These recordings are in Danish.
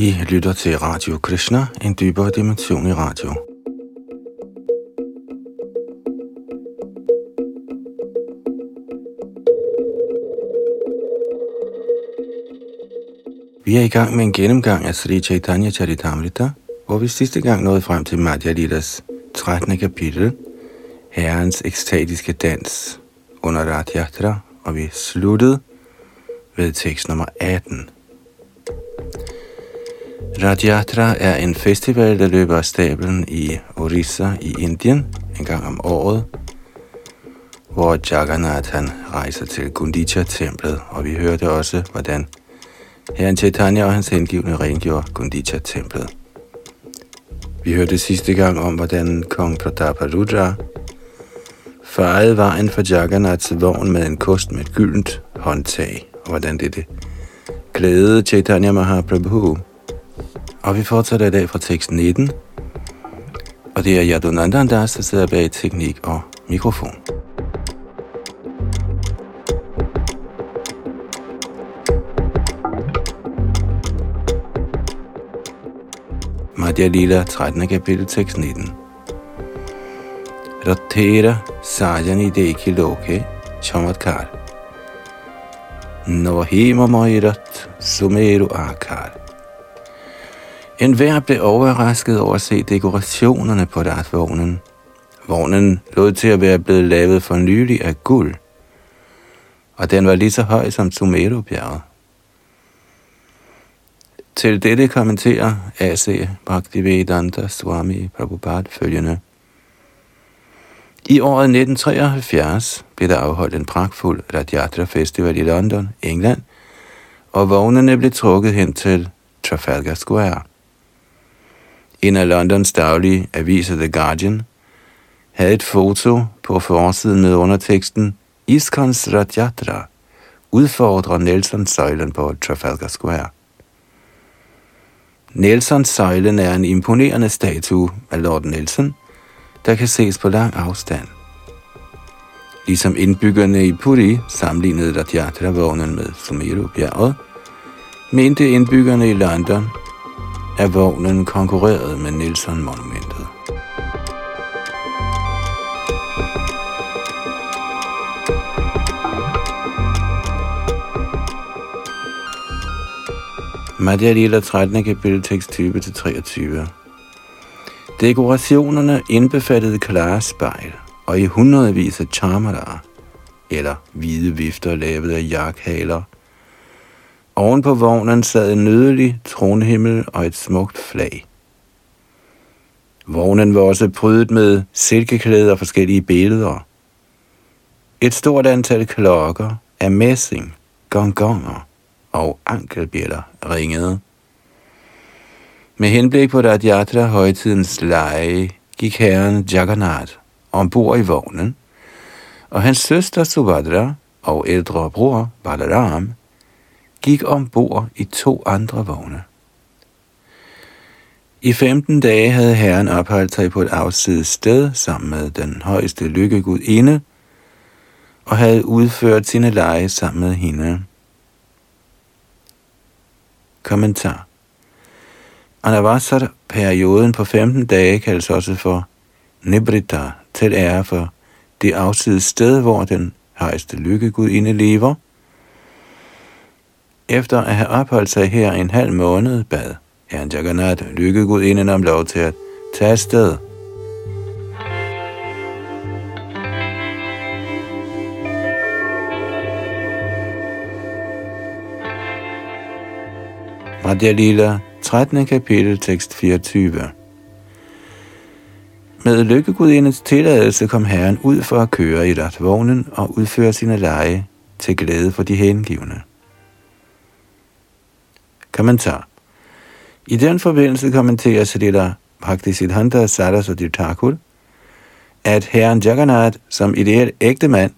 I lytter til Radio Krishna, en dybere dimension i radio. Vi er i gang med en gennemgang af Sri Caitanya Caritamrita, hvor vi sidste gang nåede frem til Madhya Lilas 13. kapitel, Herrens ekstatiske dans under Rathayatra, og vi sluttede ved tekst nummer 18. Rathayatra er en festival, der løber af stablen i Orissa i Indien en gang om året, hvor Jagannath han rejser til Gundicha-templet, og vi hørte også, hvordan Herren Chaitanya og hans hengivne rengjorde Gundicha-templet. Vi hørte sidste gang om, hvordan kong Prataparudra farede vejen for Jagannaths vogn med en kost med et gyldent håndtag, og hvordan det glædede Chaitanya Mahaprabhu. Og vi fortsætter i dag fra tekst 19, og det er Jadonanda, der sidder bag teknik og mikrofon. Madhya Lila 13. kapitel tekst 19. Ratera sajani deki loke chamatkar. Navahima mairat sumeru akar. En hver blev overrasket over at se dekorationerne på dartvognen. Vognen lod til at være blevet lavet for nylig af guld, og den var lige så høj som Sumeru-bjerget. Til dette kommenterer A.C. Bhaktivedanta Swami Prabhupada følgende. I året 1973 blev der afholdt en pragtfuld Rathayatra-festival i London, England, og vognene blev trukket hen til Trafalgar Square. En af Londons daglige aviser, The Guardian, havde et foto på forsiden med underteksten Iskons Rathayatra udfordrer Nelson-søjlen på Trafalgar Square. Nelson-søjlen er en imponerende statue af Lord Nelson, der kan ses på lang afstand. Ligesom indbyggerne i Puri sammenlignede Rathayatra-vognen med Sumeru-bjerget, mente indbyggerne i London, at vognen konkurrerede med Nelson-monumentet. Madhya Lila 13. kapitel tekst 20-23. Dekorationerne indbefattede klare spejl, og i hundredvis af charmadarer, eller hvide vifter lavet af jakhaler. Oven på vognen sad en nydelig tronhimmel og et smukt flag. Vognen var også prydet med silkeklæder og forskellige billeder. Et stort antal klokker af messing, gongonger og ankelbjælder ringede. Med henblik på Rathayatra-højtidens leje gik herren Jagannath ombord i vognen, og hans søster Subhadra og ældre bror Balaram gik ombord i to andre vogne. I 15 dage havde herren opholdt sig på et afsides sted sammen med den højeste lykkegudinde og havde udført sine lege sammen med hende. Kommentar. Anavasar-perioden på 15 dage kaldes også for Nibrita, til ære for det afsides sted, hvor den højeste lykkegudinde lever. Efter at have opholdt sig her en halv måned, bad herren Jagannath lykkegudinden om lov til at tage afsted. Madhya Lila 13. kapitel tekst 24. Med lykkegudindens tilladelse kom herren ud for at køre i ratvognen og udføre sine lege til glæde for de hengivne. Kommentar. I den forbindelse kommenterer Srila Bhaktisiddhanta Saraswati Thakur, at herren Jagannath som ideelt ægte mand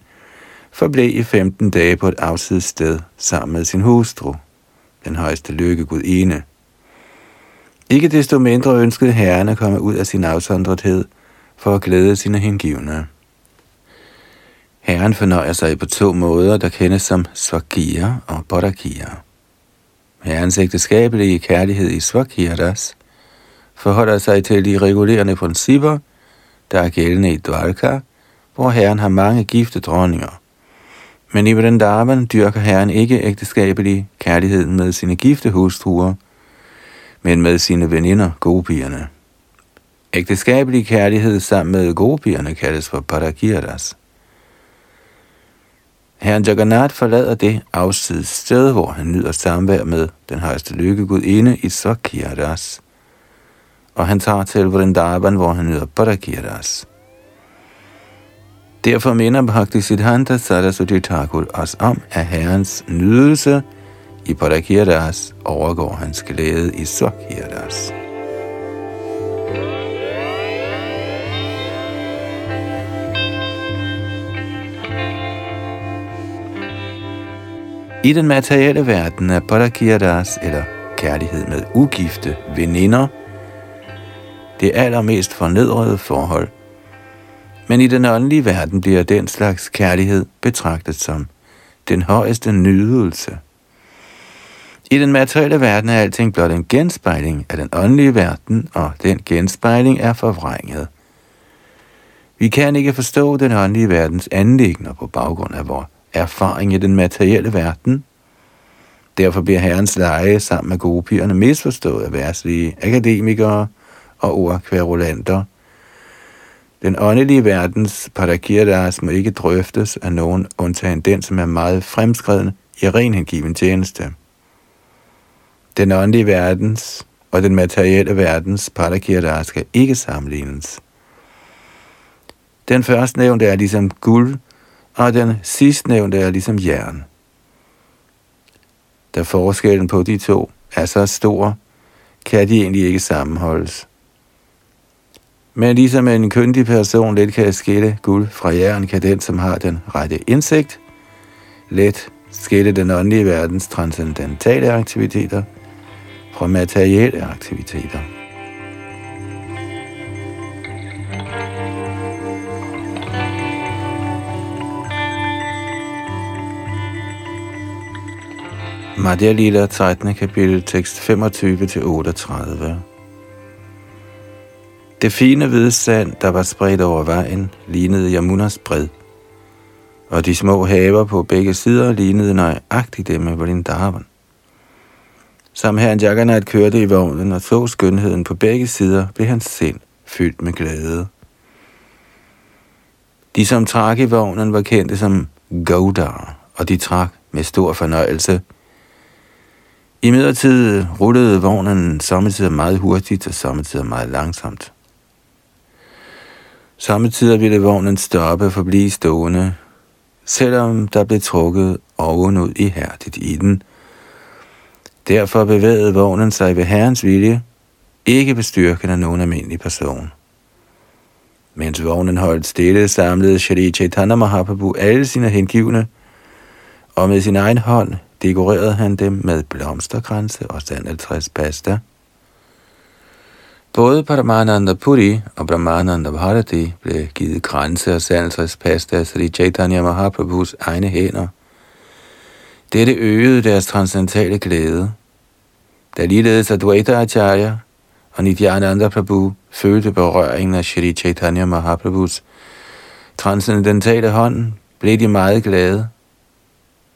forblev i 15 dage på et afsides sted sammen med sin hustru, den højeste lykkegudinde. Ikke desto mindre ønskede herren at komme ud af sin afsondrethed for at glæde sine hengivne. Herren fornøjer sig på to måder, der kendes som svakiya og bodhakiya. Herrens ægteskabelige kærlighed i Svakirdas forholder sig til de regulerende principper, der er gældende i Dvaraka, hvor Herren har mange gifte dronninger. Men i Vrindavan dyrker Herren ikke ægteskabelig kærlighed med sine gifte hustruer, men med sine veninder, gopierne. Ægteskabelig kærlighed sammen med gopierne kaldes for parakirdas. Herren Jagannath forlader det afsides sted, hvor han nyder samvær med den højeste lykkegudinde i Svakirdas, og han tager til Vrindavan, hvor han nyder parakirdas. Derfor minder Bhaktisiddhanta Saraswati Thakur os om, at Herrens nydelse i Parakirdas overgår hans glæde i Svakirdas. I den materielle verden er Parakirdas, eller kærlighed med ugifte veninder, det allermest fornedrede forhold. Men i den åndelige verden bliver den slags kærlighed betragtet som den højeste nydelse. I den materielle verden er alting blot en genspejling af den åndelige verden, og den genspejling er forvrænget. Vi kan ikke forstå den åndelige verdens anliggender på baggrund af vores erfaring i den materielle verden. Derfor bliver Herrens lege sammen med gopierne misforstået af værtslige akademikere og ordkværulanter. Den åndelige verdens parakirdas må ikke drøftes af nogen undtagen den, som er meget fremskreden i ren hengiven tjeneste. Den åndelige verdens og den materielle verdens parakirdas skal ikke sammenlignes. Den førstnævnte er ligesom guld, og den sidstnævnte er ligesom jern. Da forskellen på de to er så stor, kan de egentlig ikke sammenholdes. Men ligesom en kyndig person let kan skille guld fra jern, kan den, som har den rette indsigt, let skille den åndelige verdens transcendentale aktiviteter fra materielle aktiviteter. Madhya Lila 13. kapitel, tekst 25-38. Det fine hvide sand, der var spredt over vejen, lignede Yamunas bred, og de små haver på begge sider lignede nøjagtigt dem med Vrindavan. Som herren Jagannath kørte i vognen og så skønheden på begge sider, blev hans sind fyldt med glæde. De, som trak i vognen, var kendte som Gaudar, og de trak med stor fornøjelse. Imidlertid rullede vognen sommetider meget hurtigt og sommetider meget langsomt. Sommetider ville vognen stoppe og forblive stående, selvom der blev trukket ovenud ihærdigt i den. Derfor bevægede vognen sig ved Herrens vilje, ikke bestyrket af nogen almindelig person. Mens vognen holdt stille, samlede Sri Caitanya Mahaprabhu alle sine hengivne, og med sin egen hånd dekorerede han dem med blomsterkranse og sandeltræspasta. Både Paramananda Puri og Brahmananda Bharati blev givet kranse og sandeltræspasta af Sri Caitanya Mahaprabhus egne hænder. Dette øgede deres transcendentale glæde. Da ligeledes Advaita Acharya og Nityananda Prabhu følte berøringen af Sri Caitanya Mahaprabhus transcendentale hånd, blev de meget glade.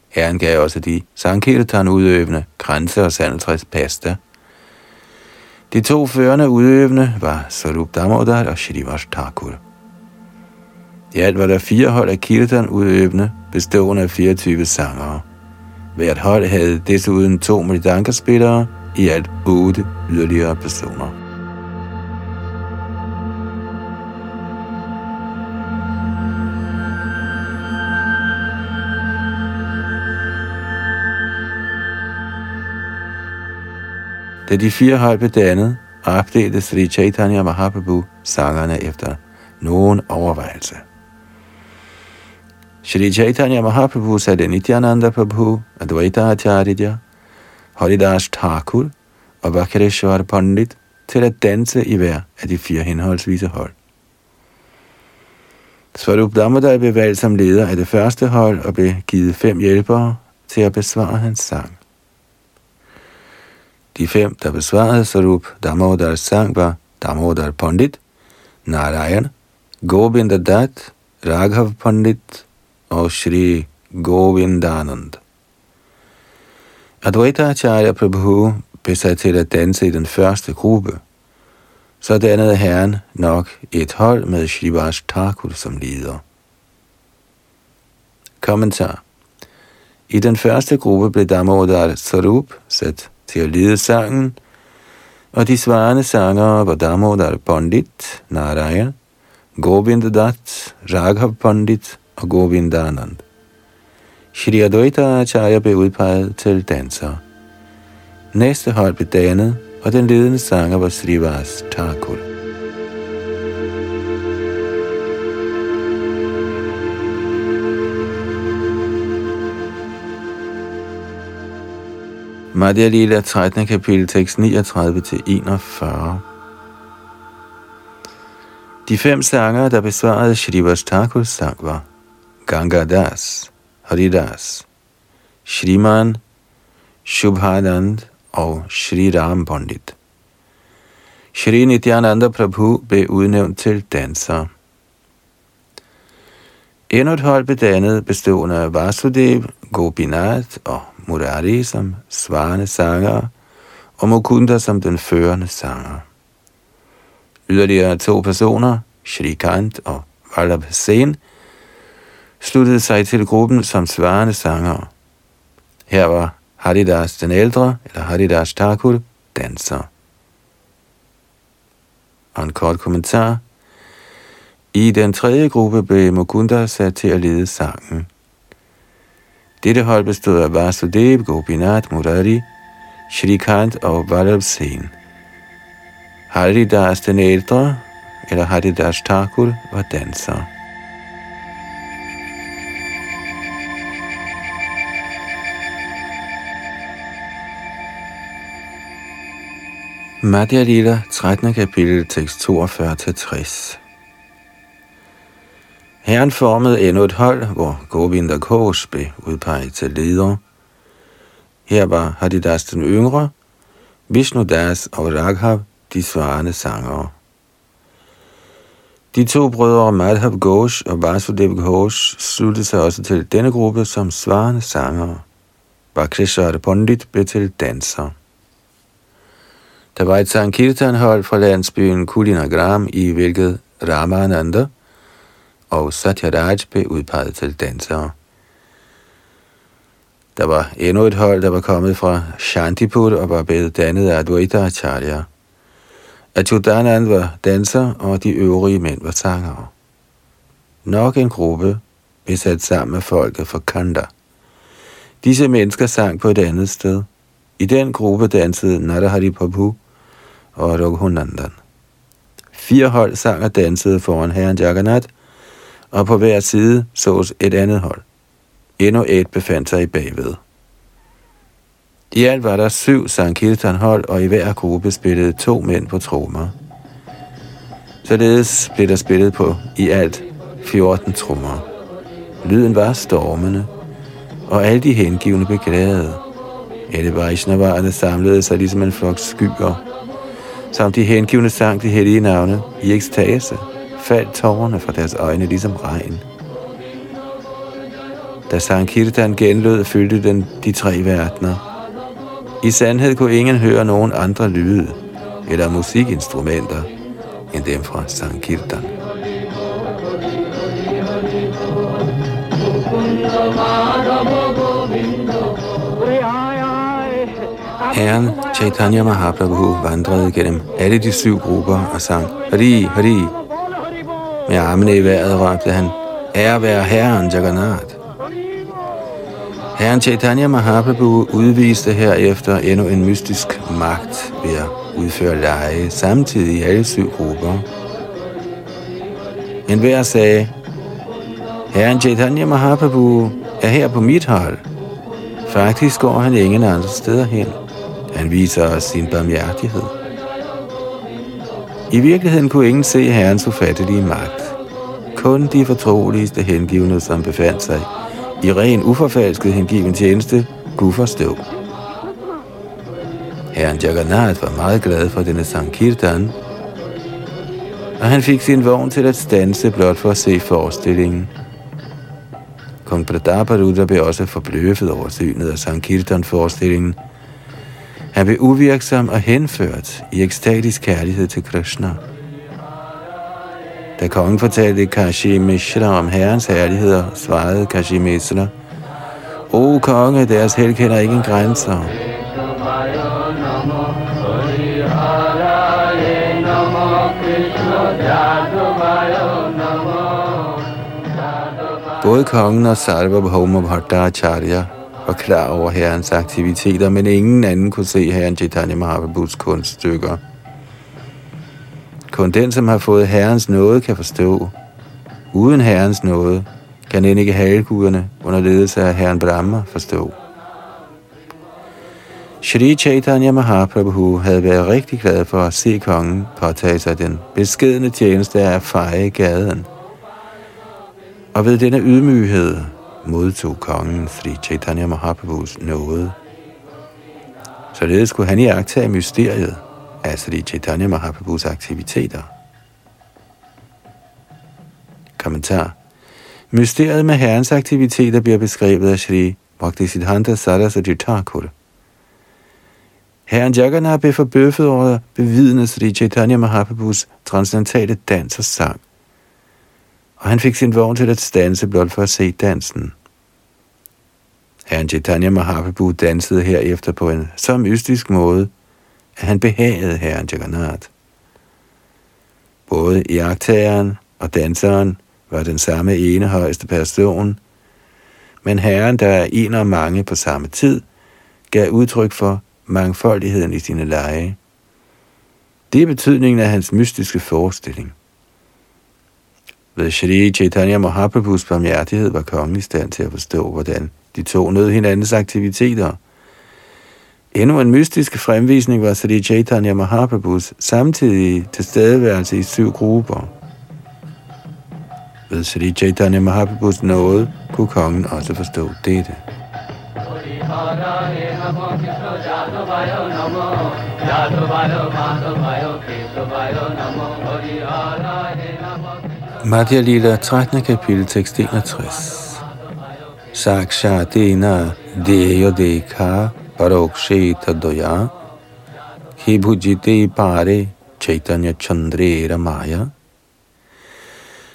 Herren gav også de sankirtan udøvende kranse og sandeltræspasta. De to førende udøvende var Svarup Damodar og Srivas Thakur. I alt var der 4 hold af kirtan udøvende, bestående af 24 sangere. Hvert hold havde desuden 2 mridankaspillere, i alt 8 yderligere personer. Da de 4 hold blev dannet, opdelte Sri Caitanya Mahaprabhu sangerne efter nogen overvejelse. Sri Caitanya Mahaprabhu satte Nityananda Prabhu, Advaita Acharya, Haridas Thakur og Vakreshvar Pandit til at danse i hver af de 4 henholdsvise hold. Svarup Damodar blev valgt som leder af det første hold og blev givet 5 hjælpere til at besvare hans sang. De fem, der besvarede Svarup Damodars sang, var Damodar Pandit, Narayan, Govinda Dat, Raghav Pandit og Shri Govindanand. Advaita Acharya Prabhu blev sat til at danse i den første gruppe. Så dannede herren nok et hold med Srivas Thakur som leder. Kommentar. I den første gruppe blev Damodar Svarup sat til at lede sangen, og de svarende sangere var Damodar Pandit, Narayan, Govindadat, Raghav Pandit og Govindanand. Shri Advaita Acharya blev udpeget til danser. Næste hold blev dannet, og den ledende sanger var Srivas Thakur. Madhya Lila 13. kapitel, tekst 39-41. De fem sangere, der besvarede Srivas Thakurs sang, var Ganga Das, Haridas, Shriman, Subhadand og Shri Ram Pandit. Shri Nityananda Prabhu blev udnævnt til danser. Endnu et hold blev dannet bestående af Vasudev, Gopinath og Murari som svarende sanger og Mukunda som den førende sanger. Yderligere to personer, Shri Kant og Vallabh Sen, sluttede sig til gruppen som svarende sanger. Her var Haridas den ældre, eller Haridas Thakur, danser. Og en kort kommentar. I den tredje gruppe blev Mukunda sat til at lede sangen. Dette hold bestod af Vasudev, Gopinath, Murari, Shrikant og Vallabh Sen. Haridas den ældre, eller Haridas Thakur, var danser. Madhya Lila, 13. kapitel, tekst 42-60. Herren formede endnu et hold, hvor Govinda Ghosh blev udpeget til leder. Her var Haridas den yngre, Vishnu Das og Raghav de svarende sangere. De to brødre Madhav Ghosh og Vasudev Ghosh sluttede sig også til denne gruppe som svarende sangere. Vakreshvar Pandit blev til danser. Der var et Sankirtan-hold fra landsbyen Kulinagram, i hvilket Ramananda og Satyaraj blev udpeget til dansere. Der var endnu et hold, der var kommet fra Shantipur og var blevet dannet af Advaita Acharya. Achyutanand var danser, og de øvrige mænd var sangere. Nok en gruppe blev sat sammen med folket fra Khanda. Disse mennesker sang på et andet sted. I den gruppe dansede Narahari Prabhu og Raghunandan. 4 hold sang og dansede foran herren Jagannath, og på hver side sås et andet hold. Endnu et befandt sig i bagved. I alt var der 7 Sankirtan-hold, og i hver gruppe spillede 2 mænd på trommer. Således blev der spillet på i alt 14 trommer. Lyden var stormende, og alle de hengivne begrædede. Alle Vaishnavarerne samlede sig ligesom en flok skyer. Som de hengivne sang de hellige navne i ekstase, faldt tårerne fra deres øjne ligesom regn. Da Sankirtan genlød, fyldte den de 3 verdener. I sandhed kunne ingen høre nogen andre lyde eller musikinstrumenter end dem fra Sankirtan. Herren Chaitanya Mahaprabhu vandrede gennem alle de 7 grupper og sang Hari Hari. Med armene i vejret råbte han, ære være Herren Jagannath. Herren Chaitanya Mahaprabhu udviste herefter endnu en mystisk magt ved at udføre lege samtidig i alle 7 grupper. En hver sagde, Herren Chaitanya Mahaprabhu er her på mit hold. Faktisk går han ingen andre steder hen. Han viser os sin barmhjertighed. I virkeligheden kunne ingen se herrens ufattelige magt. Kun de fortroligste hengivne, som befandt sig i ren uforfalsket hengiven tjeneste, kunne forstå. Herren Jagannath var meget glad for denne Sankirtan, og han fik sin vogn til at standse blot for at se forestillingen. Kong Prataparudra blev også forbløffet over synet af Sankirtan-forestillingen. Han blev uvirksom og henført i ekstatisk kærlighed til Krishna. Da kongen fortalte Kashi Mishra om herrens herligheder, svarede Kashi Mishra: "O konge, deres held kender ikke en grænse." Både kongen og Sarvabhauma Bhattacharya var klar over herrens aktiviteter, men ingen anden kunne se herren Chaitanya Mahaprabhus kunststykker. Kun den, som har fået herrens nåde, kan forstå. Uden herrens nåde kan end ikke halvguderne under ledelse af herren Brahma forstå. Sri Caitanya Mahaprabhu havde været rigtig glad for at se kongen påtage sig den beskedne tjeneste af at feje gaden. Og ved denne ydmyghed modtog kongen Sri Caitanya Mahaprabhus nåde. Således kunne han iagttage mysteriet af Sri Caitanya Mahaprabhus aktiviteter. Kommentar: Mysteriet med herrens aktiviteter bliver beskrevet af Sri Bhaktisiddhanta Saraswati Thakur. Herren Jagannath blev forbøffet over bevidnet Sri Caitanya Mahaprabhus transcendentale dans og sang, og han fik sin vogn til at standse blot for at se dansen. Herren Chaitanya Mahaprabhu dansede herefter på en så mystisk måde, at han behagede herren Jagannath. Både iagttageren og danseren var den samme enehøjeste person, men herren, der er en og mange på samme tid, gav udtryk for mangfoldigheden i sine lege. Det er betydningen af hans mystiske forestilling. Ved Sri Caitanya Mahaprabhus barmhjertighed var kongen i stand til at forstå, hvordan de to nød hinandens aktiviteter. Endnu en mystisk fremvisning var Sri Caitanya Mahaprabhus samtidig tilstedeværelse i 7 grupper. Ved Sri Caitanya Mahaprabhus nåde kunne kongen også forstå dette. Madhya Lila 13. kapitel, tekst 61. Sakshatena deyodekha paroksheta doya hibhujite pare Chaitanya Chandrera Maya.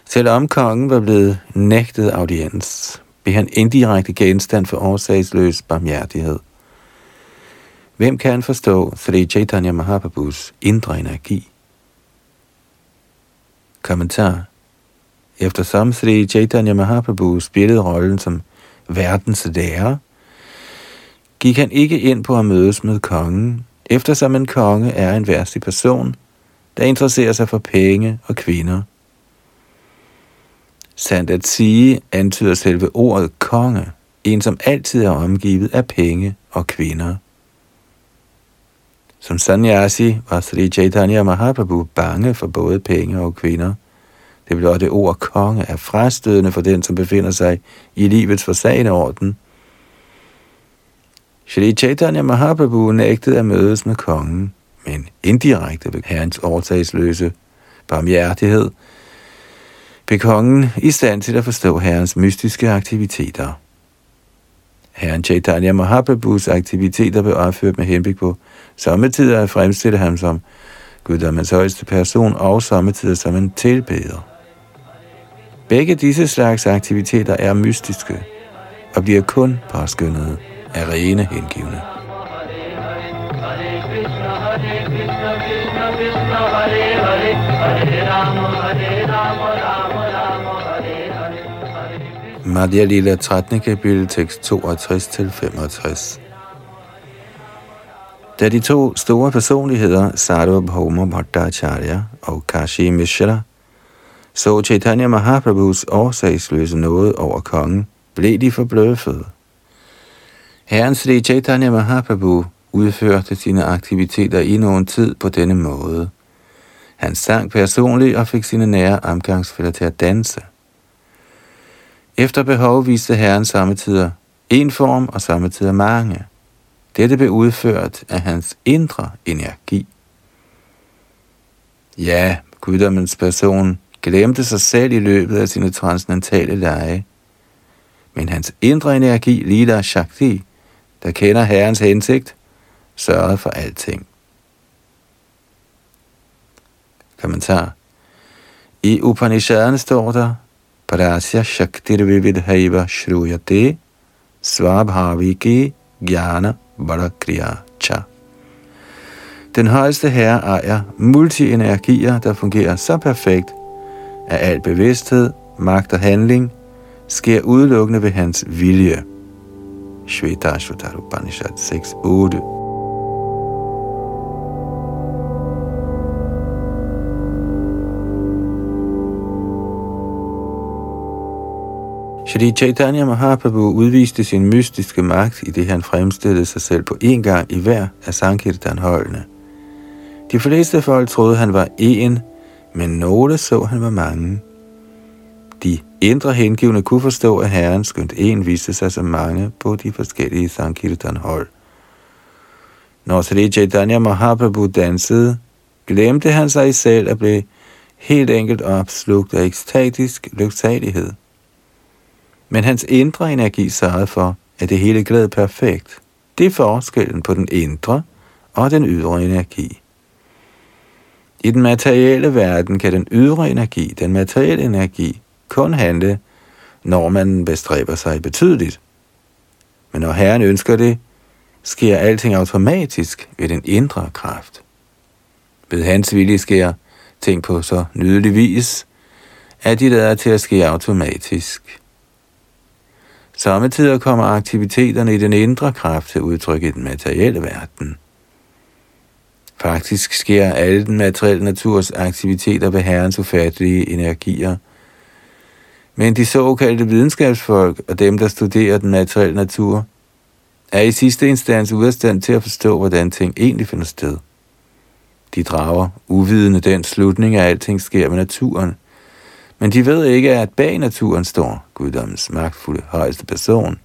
Selvom kongen var blevet nægtet audiens, blev han indirekte genstand for årsagsløs barmhjertighed. Hvem kan forstå Sri Chaitanya Mahaprabhus indre energi? Kommentar: Eftersom Sri Caitanya Mahaprabhu spillede rollen som verdens lærer, gik han ikke ind på at mødes med kongen, eftersom en konge er en værdslig person, der interesserer sig for penge og kvinder. Sandt at sige antyder selve ordet konge en, som altid er omgivet af penge og kvinder. Som sannyasi var Sri Caitanya Mahaprabhu bange for både penge og kvinder. Det bliver det ord konge er frastødende for den, som befinder sig i livets forsagende orden. Sri Caitanya Mahaprabhu nægtede at mødes med kongen, men indirekte ved herrens overtagsløse barmhjertighed blev kongen i stand til at forstå herrens mystiske aktiviteter. Herren Chaitanya Mahaprabhus aktiviteter blev opført med henblik på sommetider at fremstille ham som guddommens højeste person og sommetider som en tilbeder. Begge disse slags aktiviteter er mystiske og bliver kun påskønnet af rene hengivne. Madhya Lila 13. kapitel, tekst 62-65. Da de to store personligheder, Sarvabhauma Bhattacharya og Kashi Mishra, så Chaitanya Mahaprabhus årsagsløse nåde over kongen, blev de forbløffede. Herren Sri Chaitanya Mahaprabhu udførte sine aktiviteter i nogen tid på denne måde. Han sang personligt og fik sine nære omgangsfæller til at danse. Efter behov viste herren samtidig en form og samtidig mange. Dette blev udført af hans indre energi. Ja, guddommens person glemte sig selv i løbet af sine transcendentale lege, men hans indre energi, Lila Shakti, der kender Herrens hensigt, sørgede for alting. Kommentar. I Upanishaderne står der, Parasya Shaktir Vividhaiva Shruyate Svabhaviki Jnana Varakriyacha. Den højeste herre ejer multienergier, der fungerer så perfekt, at al bevidsthed, magt og handling sker udelukkende ved hans vilje. Shvetashvatara Upanishad 6.8. Sri Caitanya Mahaprabhu udviste sin mystiske magt, i det han fremstillede sig selv på én gang i hver af Sankirtan-holdene. De fleste folk troede, han var én, men nogle så, han var mange. De indre hengivne kunne forstå, at Herren skønt én viste sig som mange på de forskellige Sankirtan-hold. Når Sri Caitanya Mahaprabhu dansede, glemte han sig selv og blev helt enkelt opslugt af ekstatisk lyksalighed. Men hans indre energi sørgede for, at det hele gled perfekt. Det er forskellen på den indre og den ydre energi. I den materielle verden kan den ydre energi, den materielle energi, kun handle, når man bestræber sig betydeligt. Men når Herren ønsker det, sker alting automatisk ved den indre kraft. Ved hans vilje sker ting på så nydelig vis, at de lader til at ske automatisk. Samtidig kommer aktiviteterne i den indre kraft til udtryk i den materielle verden. Faktisk sker alle den materielle naturs aktiviteter ved Herrens ufattelige energier. Men de såkaldte videnskabsfolk og dem, der studerer den materielle natur, er i sidste instans ude af stand til at forstå, hvordan ting egentlig finder sted. De drager uvidende den slutning, at alting sker med naturen, men de ved ikke, at bag naturen står guddommens magtfulde højeste person.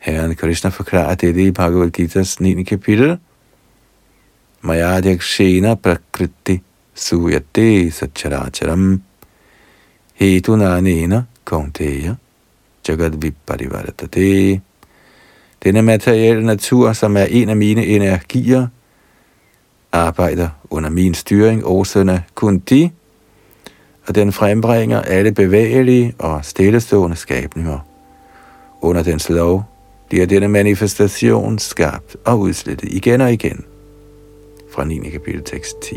Herren Krishna forklarer dette i Bhagavad Gita's 9. kapitel. Mayadakshena prakriti suyate sacharacharam hetunanena konteya jagadviparivartate. Denne materielle natur, som er en af mine energier, arbejder under min styring, årsønne kundi, og den frembringer alle bevægelige og stillestående skabninger. Under dens lov bliver denne manifestation skabt og udslettet igen og igen. Fra 9. kapitel tekst 10.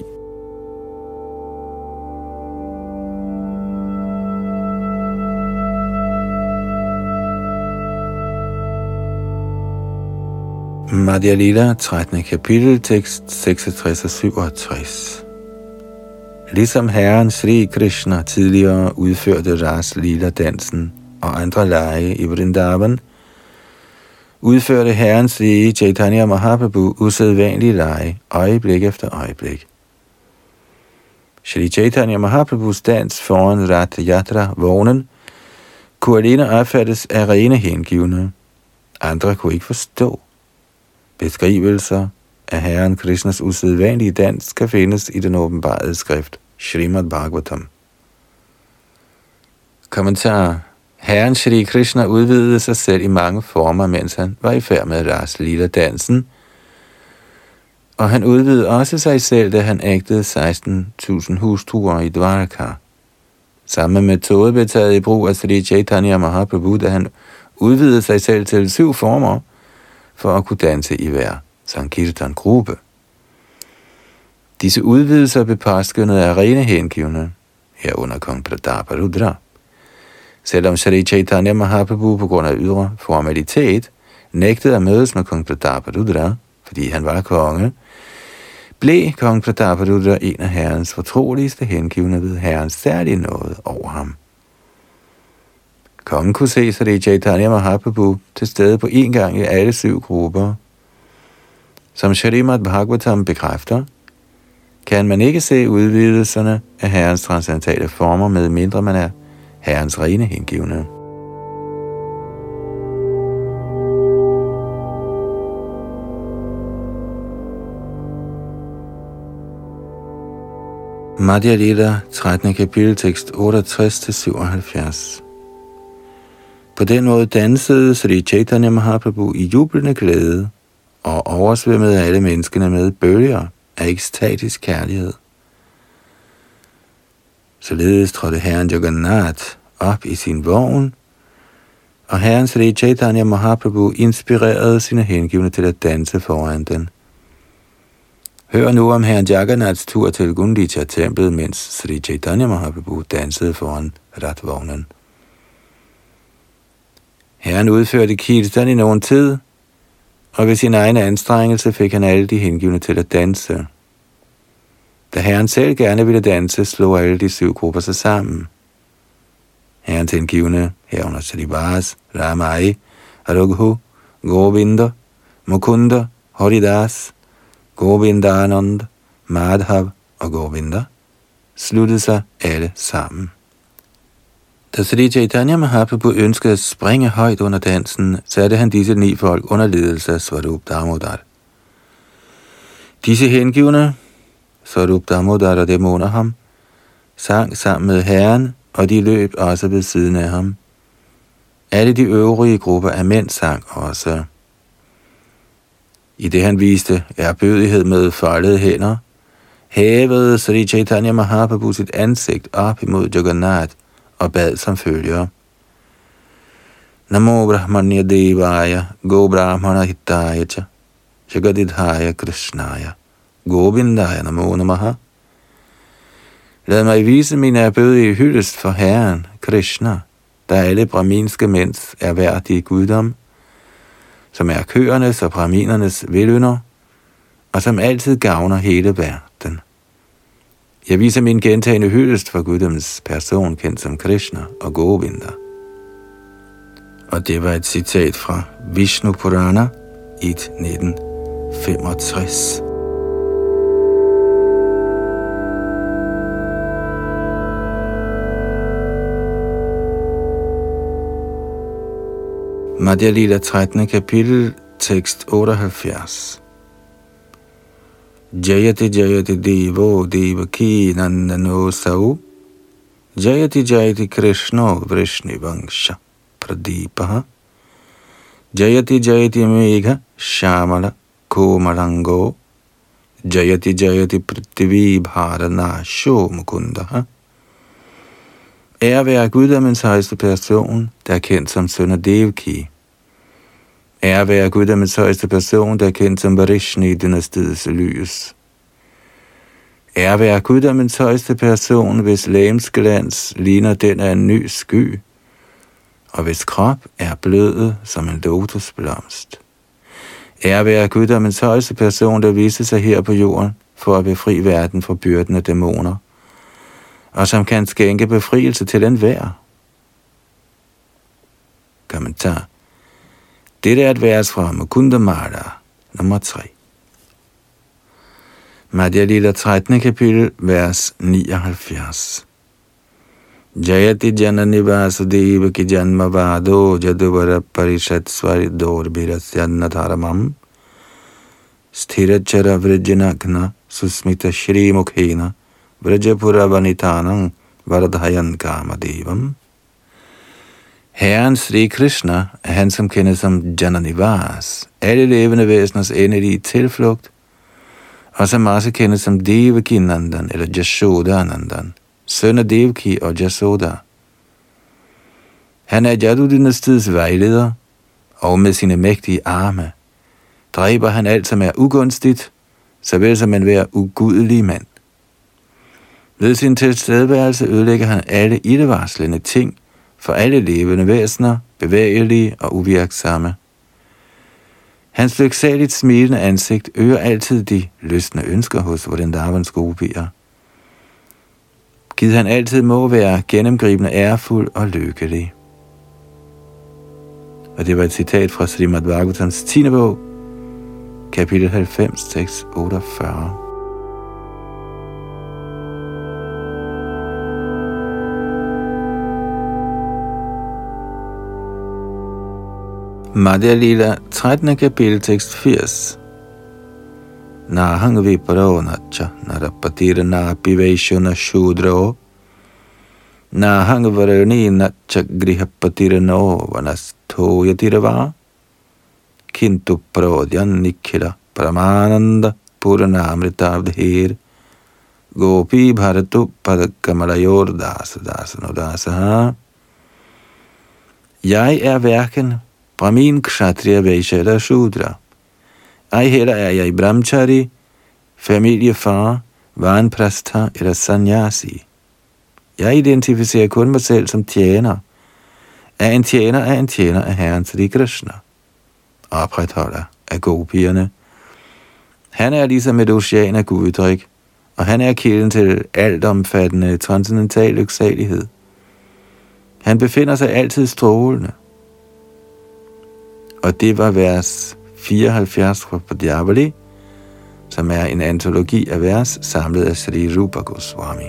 Madhya Lila, 13. kapitel, tekst 66 og 67. Ligesom Herren Sri Krishna tidligere udførte Ras Lila-dansen og andre lege i Vrindavan, udførte Herren Sri Caitanya Mahaprabhu usædvanlige lege øjeblik efter øjeblik. Sri Caitanya Mahaprabhus dans foran Rathayatra-vognen kunne alene opfattes af rene hengivne. Andre kunne ikke forstå. Beskrivelser af Herren Krishnas usædvanlige dans kan findes i den åbenbarede skrift Srimad Bhagavatam. Kommentar. Herren Shri Krishna udvidede sig selv i mange former, mens han var i færd med Ras Lila-dansen, og han udvidede også sig selv, da han ægtede 16.000 hustruer i Dvaraka. Samme metode blev taget i brug af Sri Caitanya Mahaprabhu, da han udvidede sig selv til 7 former for at kunne danse i hver Sankirtan-gruppe. Disse udvidelser blev påskyndet af rene hengivne, herunder kong Prataparudra. Selvom Sri Caitanya Mahaprabhu på grund af ydre formalitet nægtede at mødes med kong Prataparudra, fordi han var konge, blev kong Prataparudra en af herrens fortroligste hengivne ved herrens særlige nåde over ham. Kongen kunne se Sri Caitanya Mahaprabhu til stede på én gang i alle 7 grupper. Som Srimad Bhagavatam bekræfter, kan man ikke se udvidelserne af herrens transcendentale former, med mindre man er herrens rene hengivne. Madhya Lila, 13. kapitel, tekst 68-77. På den måde dansede Sri Caitanya Mahaprabhu i jublende glæde og oversvømmede alle menneskene med bølger af ekstatisk kærlighed. Således trådte herren Jagannath op i sin vogn, og herren Sri Caitanya Mahaprabhu inspirerede sine hengivne til at danse foran den. Hør nu om herren Jagannaths tur til Gundicha-templet, mens Sri Caitanya Mahaprabhu dansede foran ratvognen. Herren udførte kirtan i nogen tid, og ved sin egen anstrengelse fik han alle de hengivne til at danse. Da herren selv gerne ville danse, slog alle de 7 grupper sig sammen. Herrens hengivne, herunder Srivas, Ramai, Raghu, Govinda, Mukunda, Haridas, Govindanand, Madhav og Govinda, sluttede sig alle sammen. Da Sri Caitanya Mahaprabhu ønskede at springe højt under dansen, satte han disse 9 folk under ledelse af Svarup Damodar. Disse hengivne, Svarup Damodar og dem under ham, sang sammen med herren, og de løb også ved siden af ham. Alle de øvrige grupper af mænd sang også. I det han viste erbødighed med foldede hænder, hævede Sri Caitanya Mahaprabhu sit ansigt op imod Jagannath og bad som følger: Namo Brahmanya Devaya, Go Brahmana Hittaya Cha, Jagadidhaya Krishnaya, Govindaya Namo Namaha. Lad mig vise min erbødige hyldest for Herren, Krishna, der alle brahminske mænds erhverdige guddom, som er køernes og brahminernes velynder, og som altid gavner hele verden. Jeg viser min gentagende hyldest for guddommens person, kendt som Krishna og Govinda. Og det var et citat fra Vishnu Purana 1965. Madhya Lila, 13. kapitel, tekst 78. Jayati Jayati Devo Devaki Nandano Sau Jayati Jayati Krishno Vrishni Vangsha Pradipaha Jayati Jayati Megha Shamala Komalango Jayati Jayati Prithvi Bharana Sho Mukundaha. Ære være guddommens højeste person, der er kendt som søn af Devaki. Ære være guddommens højeste person, der er kendt som Vrishni, dynastiets lys. Ære være guddommens højeste person, hvis legemsglans ligner den af en ny sky, og hvis krop er blødet som en lotusblomst. Ære være guddommens højeste person, der viste sig her på jorden for at befri verden fra byrden af dæmoner, og som kan skænke befrielse til enhver. Kommentar. Dette er et vers fra Mukunda Mala, nummer 3. Madhya Lila, 13. kapitel, vers 79. Jayati janani vasudeva ki janma vado jaduvara parishat svaridor birasyanna dharamam sthirachara vrijjanakna susmita shri mukhena Vrajapura Vanitanam Varadhayan Kamadevam. Herren Sri Krishna er han, som kendes som Jananivas, alle levende væseners endelige tilflugt, og som også kendes som Devakinandan eller Jashodanandan, søn af Devaki og Jashoda. Han er Jadudynastiets vejleder, og med sine mægtige arme dræber han alt, som er ugunstigt, såvel som enhver ugudelig mand. Ved sin tilstedeværelse ødelægger han alle ildevarslende ting for alle levende væsener, bevægelige og uvirksomme. Hans lyksaligt smilende ansigt øger altid de lystne ønsker hos Vrindavans gode piger. Gid han altid må være gennemgribende ærefuld og lykkelig. Og det var et citat fra Srimad Bhagavatams 10. bog, kapitel 90, tekst 48. Madhya Lila, 13. kapitel, tekst 80. Nahang viparo nacha narapatir napiveshuna shudro Nahang varani nacha grihapatirano vanasto yatirava Kintu prodyan nikhila pramananda puranamritavdhir Gopi bharatu padkamalayor dasadasanodasaha. Jeg er hverken brahmin, kshatriya, vaishya eller shudra. Ej heller er jeg brahmachari, familiefar, vanprastha eller sannyasi. Jeg identificerer kun mig selv som tjener. Er en tjener, er en tjener af Herren Sri Krishna. Opretholder af gopierne. Han er ligesom et ocean af gudtryk, og han er kilden til altomfattende transcendental lyksalighed. Han befinder sig altid strålende. Og det var vers 74 fra Padjavali, som er en antologi af vers samlet af Sri Rupa Goswami.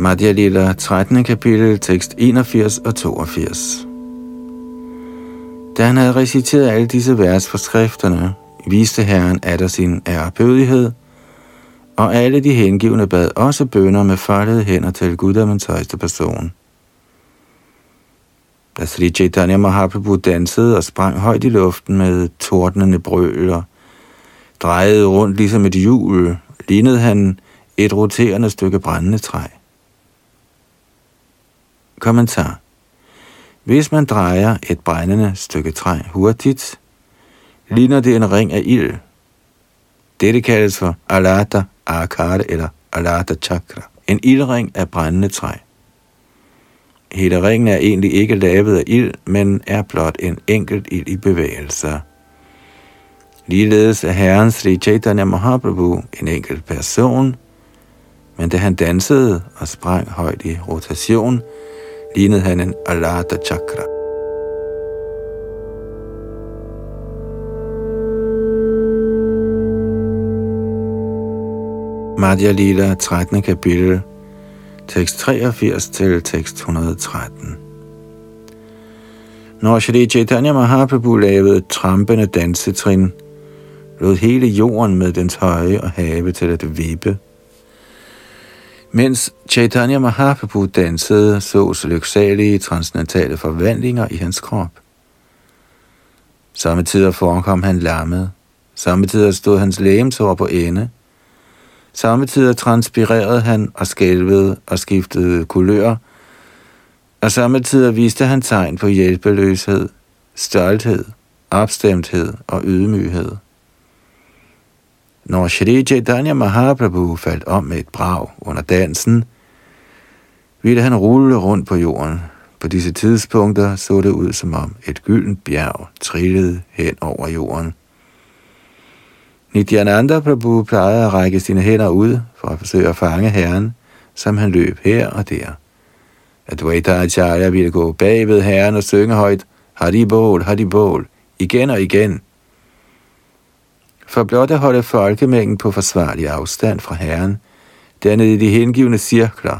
Madhya Lila 13. kapitel, tekst 81 og 82. Da han havde reciteret alle disse vers fra skrifterne, viste Herren atter sin ærbødighed, og alle de hengivne bad også bønner med foldede hænder til Guddommens højeste person. Da Sri Caitanya Mahaprabhu dansede og sprang højt i luften med tordnende brøl og drejede rundt ligesom et hjul, lignede han et roterende stykke brændende træ. Kommentar. Hvis man drejer et brændende stykke træ hurtigt, ligner det en ring af ild. Dette kaldes for alata akara eller alata chakra, en ildring af brændende træ. Hele ringen er egentlig ikke lavet af ild, men er blot en enkelt ild i bevægelse. Ligeledes er Herren Sri Caitanya Mahaprabhu en enkelt person, men da han dansede og sprang højt i rotation, lignede han en alata chakra. Madhya Lila 13. kapitel, tekst 83 til tekst 113. Når Sri Caitanya Mahaprabhu lavede trampende dansetrin, lod hele jorden med dens høje og have til at vippe. Mens Chaitanya Mahaprabhu dansede, sås lyksalige transcendentale forvandlinger i hans krop. Sommetider forekom han lammet, sommetider stod hans legemsår på ende, sommetider transpirerede han og skælvede og skiftede kulør, og sommetider viste han tegn på hjælpeløshed, stolthed, opstemthed og ydmyghed. Når Sri Caitanya Mahaprabhu faldt om med et brag under dansen, ville han rulle rundt på jorden. På disse tidspunkter så det ud, som om et gyldent bjerg trillede hen over jorden. Nityananda Prabhu plejede at række sine hænder ud for at forsøge at fange herren, som han løb her og der. Advaita Acharya ville gå bagved herren og synge højt, Haribol, Haribol, igen og igen. For blot at holde folkemængden på forsvarlig afstand fra herren, dernede i de hengivne cirkler.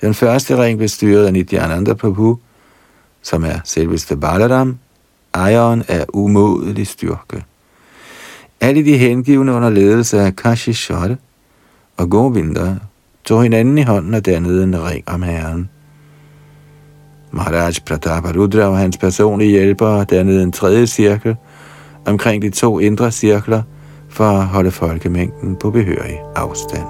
Den første ring blev styret af Nityananda Prabhu, som er selveste Balaram, ejeren af umådelig styrke. Alle de hengivne under ledelse af Kashi Mishra og Govinda tog hinanden i hånden og dannede en ring om herren. Maharaj Prataparudra og hans personlige hjælpere dannede en tredje cirkel omkring de to indre cirkler, for at holde folkemængden på behørig afstand.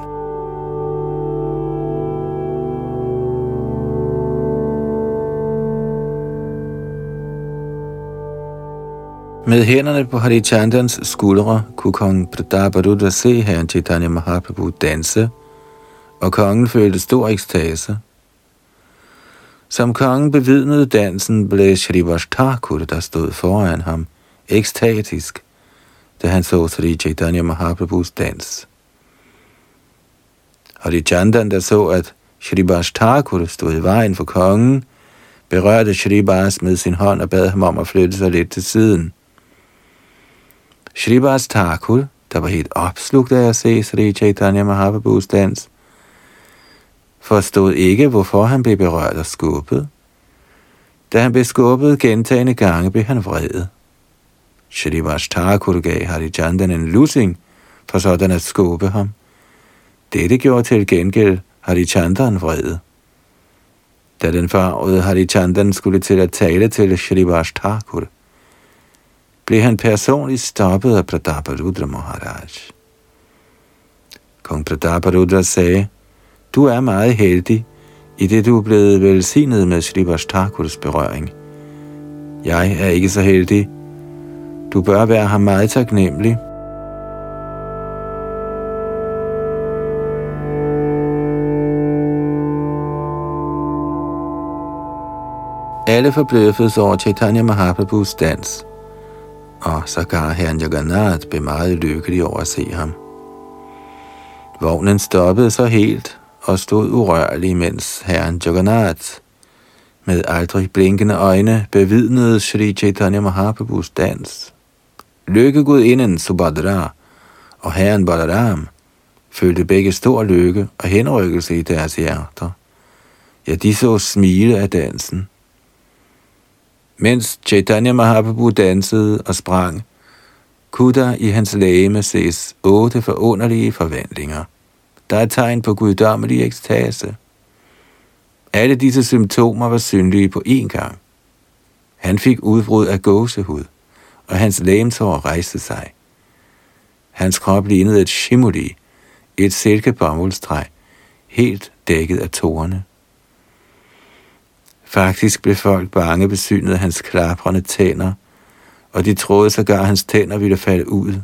Med hænderne på Harichandans skuldre kunne kong Prataparudra se Herren Chaitanya Mahaprabhu danse, og kongen følte stor ekstase. Som kongen bevidnede dansen, blev Srivas Thakur, der stod foran ham, ekstatisk, da han så Sri Caitanya Mahaprabhus dans. Harichandan, der så, at Shrivas Thakur stod i vejen for kongen, berørte Shrivas med sin hånd og bad ham om at flytte sig lidt til siden. Shrivas Thakur, der var helt opslugt af at se Sri Caitanya Mahaprabhus dans, forstod ikke, hvorfor han blev berørt og skubbet, Da han blev skubbet gentagne gange, blev han vred. Srivas Thakur gav Harijandan en lussing for sådan at skubbe ham. Dette gjorde til gengæld Harijandan vred. Da den farvede Harijandan skulle til at tale til Srivas Thakur, blev han personligt stoppet af Prataparudra Maharaj. Kong Prataparudra sagde, du er meget heldig, i det du er blevet velsignet med Srivas Thakurs berøring. Jeg er ikke så heldig. Du bør være ham meget taknemmelig. Alle forbløffes over Chaitanya Mahaprabhus dans, og sågar herren Jagannath blev meget lykkelig over at se ham. Vognen stoppede så helt og stod urørlig, mens herren Jagannath med aldrig blinkende øjne bevidnede Sri Caitanya Mahaprabhus dans. Lykkegudinden Subhadra og herren Balaram følte begge stor lykke og henrykkelse i deres hjerter. Ja, de så smile af dansen. Mens Chaitanya Mahaprabhu dansede og sprang, kunne der i hans legeme ses 8 forunderlige forvandlinger. Der er tegn på guddommelig ekstase. Alle disse symptomer var synlige på én gang. Han fik udbrud af gåsehud, og hans legemtår rejste sig. Hans krop lignede et shimoli, et silkebomuldstræ, helt dækket af tårerne. Faktisk blev folk bange besynet af hans klaprende tænder, og de troede sågar, at hans tænder ville falde ud.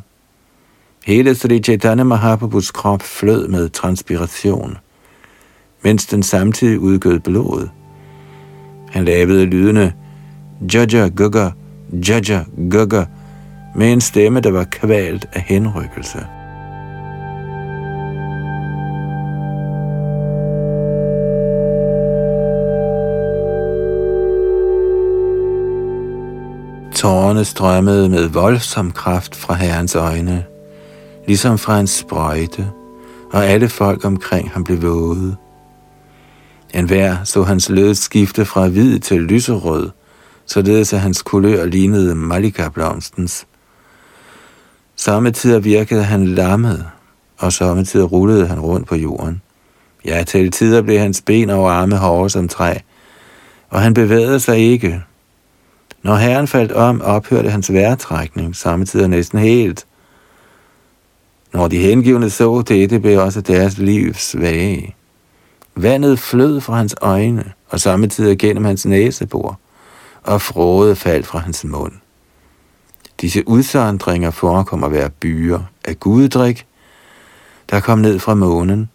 Hele Sri Caitanya Mahaprabhus krop flød med transpiration, mens den samtidig udgød blodet. Han lavede lydene Jaja Gaga, Jaja Gaga med en stemme, der var kvalt af henrykkelse. Tårerne strømmede med voldsom kraft fra herrens øjne, ligesom fra en sprøjte, og alle folk omkring ham blev våde. Enhver så hans lød skifte fra hvid til lyserød, således at hans kulør lignede mallikablomstens. Sommetider virkede han lammet, og sommetider rullede han rundt på jorden. Ja, til tider blev hans ben og arme hårde som træ, og han bevægede sig ikke. Når herren faldt om, ophørte hans vejrtrækning, samtidig næsten helt. Når de hengivne så dette, blev også deres liv svage. Vandet flød fra hans øjne, og samtidig gennem hans næsebor, og frode faldt fra hans mund. Disse udsandringer forekommer at være byer af guddrik, der kom ned fra månen.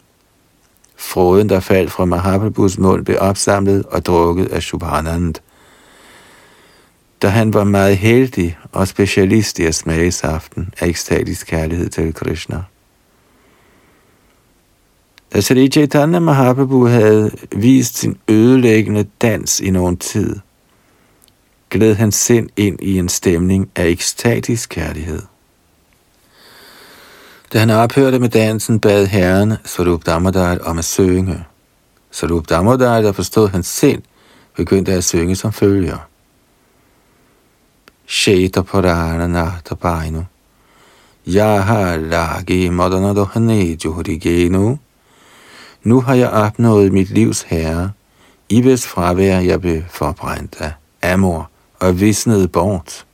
Froden, der faldt fra Mahaprabhus mund, blev opsamlet og drukket af Shubhanand, da han var meget heldig og specialist i at smage saften af ekstatisk kærlighed til Krishna. Da Sri Caitanya Mahaprabhu havde vist sin ødelæggende dans i nogen tid, gled han sind ind i en stemning af ekstatisk kærlighed. Da han ophørte med dansen, bad herren Svarup Damodar om at synge. Svarup Damodar, der forstod hans sind, begyndte at synge som følger. Kshetra parana nata painu, yaha lagi madana dohane johorigenu. Nu har jeg opnået mit livs herre, i hvis fravær jeg blev forbrændt af amor og visnede bort.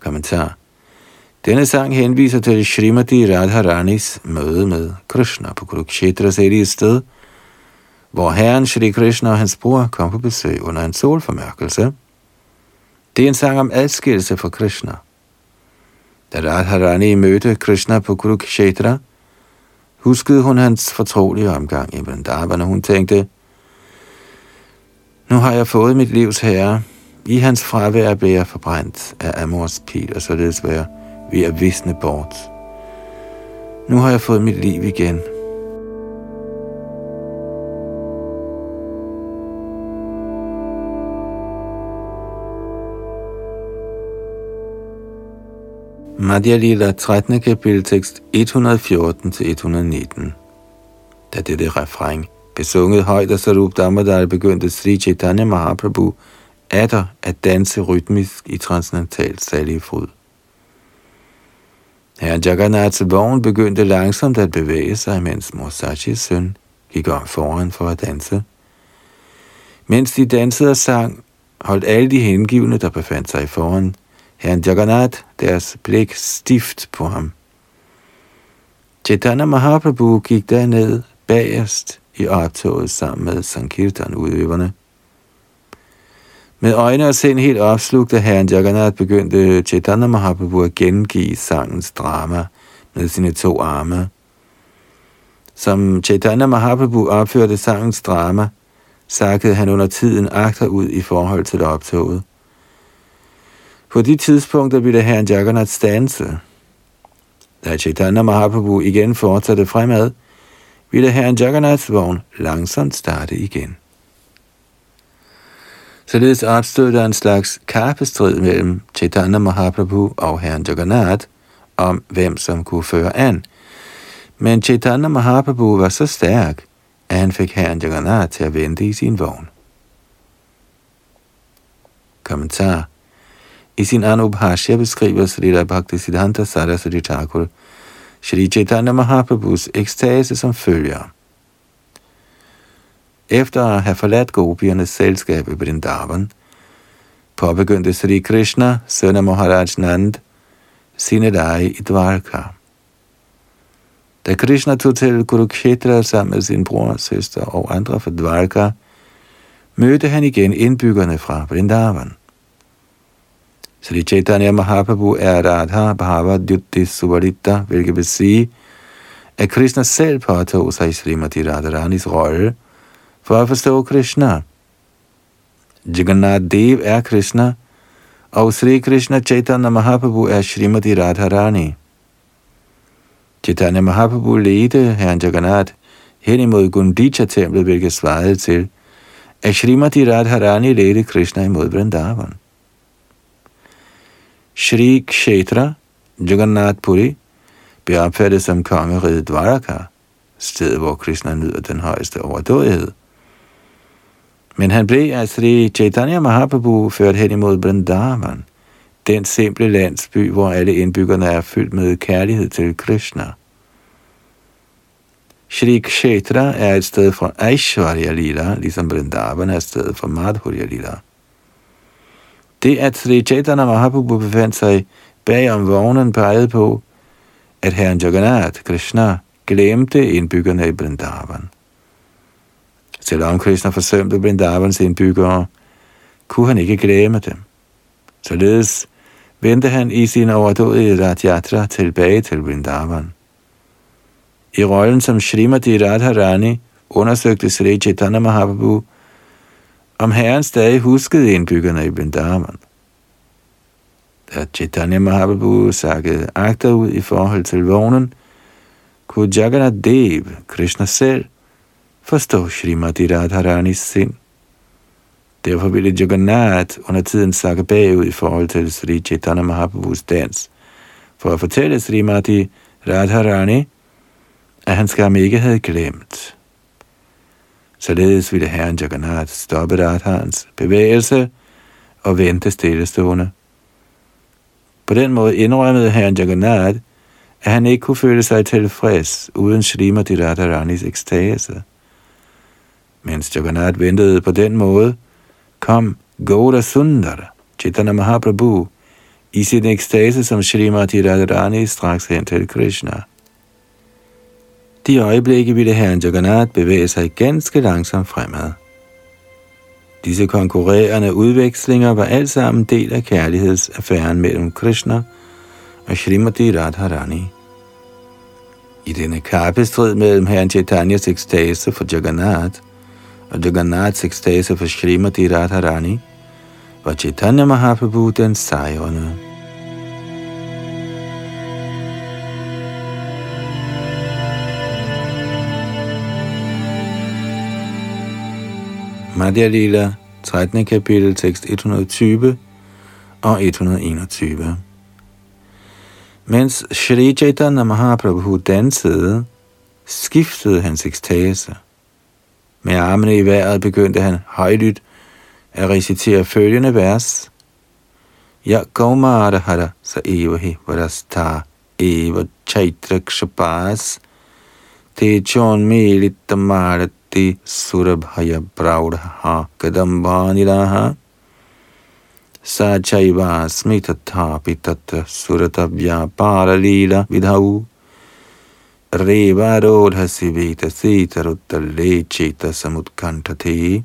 Kommentar. Denne sang henviser til Shrimati Radharanis møde med Krishna på Kurukshetras hellige sted, hvor herren Shri Krishna og hans bror kom på besøg under en solformørkelse. Det er en sang om adskillelse fra Krishna. Da Radharani mødte Krishna på Kurukshetra, huskede hun hans fortrolige omgang i Vrindavan, og hun tænkte, nu har jeg fået mit livs herre. I hans fravær blev jeg forbrændt af amors pil, og således var jeg ved at visne bort. Nu har jeg fået mit liv igen. Madhya Lila 13. kapitel tekst 114-119. Da dette refræng Besunget højt af Svarup Damodar begyndte Sri Caitanya Mahaprabhu atter at danse rytmisk i transcendental salgefryd. Herren Jagannaths vogn begyndte langsomt at bevæge sig, mens mor Sachis søn gik om foran for at danse. Mens de dansede og sang, holdt alle de hengivne, der befandt sig foran herren Jagannath, deres blik stift på ham. Chaitanya Mahaprabhu gik derned bagerst i optoget sammen med Sankirtan-udøverne. Med øjne og sind helt opslugt af herren Jagannath begyndte Chaitanya Mahaprabhu at gengive sangens drama med sine to arme. Som Chaitanya Mahaprabhu opførte sangens drama, sakkede han under tiden agterud i forhold til optoget. På de tidspunkter ville herren Jagannath standse. Da Chaitanya Mahaprabhu igen fortsatte fremad, ville herren Jagannaths vogn langsomt starte igen. Således opstod der en slags kappestrid mellem Chaitanya Mahaprabhu og herren Jagannath om, hvem som kunne føre an. Men Chaitanya Mahaprabhu var så stærk, at han fik herren Jagannath til at vente i sin vogn. Kommentar. I sin Anubhashya beskriver Srila Bhaktisiddhanta Saraswati Thakur Sri Chaitanya Mahaprabhus ekstase som følger. Efter at have forladt gopiernes selskab i Vrindavan, påbegyndte Sri Krishna, søn af Maharaj Nand, sine lege i Dvaraka. Da Krishna tog til Kurukshetra sammen med sin bror, søster og andre fra Dvaraka, mødte han igen indbyggerne fra Vrindavan. Sri Chaitanya Mahaprabhu er Radha Bhavad Yuddhi Suvarita, hvilket vil sige, at Krishna selv påtog sig i Srimati Radharanis rolle for at forstå Krishna. Jagannath Dev er Krishna, og Sri Krishna Chaitanya Mahaprabhu er Srimati Radharani. Chaitanya Mahaprabhu ledte herren Jagannath hen imod Gundicha-templet, hvilket svarede til, at Srimati Radharani ledte Krishna imod Vrindavan. Shri Kshetra, Jagannath Puri, blev opfattet som kongeriget Dvaraka, sted hvor Krishna nyder den højeste overdådighed. Men han blev af Sri Chaitanya Mahaprabhu ført hen imod Vrindavan, den simple landsby, hvor alle indbyggerne er fyldt med kærlighed til Krishna. Shri Kshetra er et sted for Aishwarya Lila, ligesom Vrindavan er et sted for Madhurya Lila. Det, at Sri Chaitanya Mahaprabhu befandt sig bagom vognen, pegede på, at herren Jagannath, Krishna, glemte indbyggerne i Vrindavan. Selvom Krishna forsømte Vrindavans indbyggere, kunne han ikke glemme dem. Således vendte han i sin overdådige Rathayatra tilbage til Vrindavan. I rollen som Srimati Radharani undersøgte Sri Chaitanya Mahaprabhu, om herren stadig huskede indbyggerne i Vrindavan. Da Chaitanya Mahaprabhu sakkede agterud i forhold til vognen, kunne Jagannath Dev, Krishna selv, forstå Srimati Radharanis sind. Derfor ville Jagannath under tiden sakke bagud i forhold til Sri Chaitanya Mahaprabhus dans, for at fortælle Srimati Radharani, at han skam ikke havde glemt. Således ville herren Jagannath stoppe Radharans bevægelse og vente stillestående. På den måde indrømmede herren Jagannath, at han ikke kunne føle sig tilfreds uden Srimati Radharanis ekstase. Mens Jagannath ventede på den måde, kom Gaura Sundar, Chaitanya Mahaprabhu, i sin ekstase som Srimati Radharani straks hen til Krishna. De øjeblikke ville herren Jagannath bevæge sig ganske langsomt fremad. Disse konkurrerende udvekslinger var alt sammen del af kærlighedsaffæren mellem Krishna og Srimati Radharani. I denne kappestrid mellem herren Chaitanyas ekstase for Jagannath og Jagannaths ekstase for Srimati Radharani var Chaitanya Mahaprabhu den sejrende. Madhya Lila, 13. kapitel, tekst 120 og 121. Mens Sri Chaitanya Mahaprabhu dansede, skiftede hans ekstase. Med armene i vejret begyndte han højlydt at recitere følgende vers. Ja kaumarhara sa evahi varastha eva chaitra kshapas te chon militamarati surabhaya braudha kadambaniraha sa chaiva smitatapitata suratavya paralila vidhau revarodhasi vita sitarutale cheta samutkantate.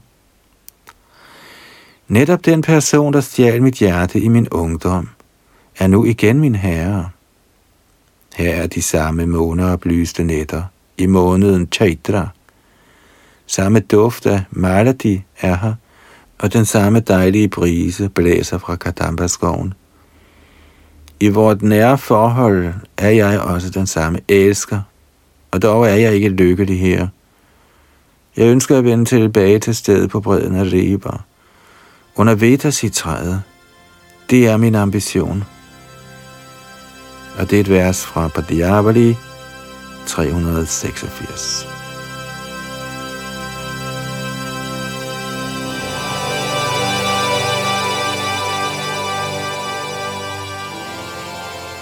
Netop den person, der stjal mit hjerte i min ungdom, er nu igen min herre. Her er de samme måneoplyste nætter i måneden Kshetra. Samme duft af maladi er her, og den samme dejlige brise blæser fra Kadambaskoven. I vort nære forhold er jeg også den samme elsker, og dog er jeg ikke lykkelig her. Jeg ønsker at vende tilbage til stedet på bredden af Riber, under Vetasitræet. Det er min ambition. Og det er et vers fra Padjavali 386.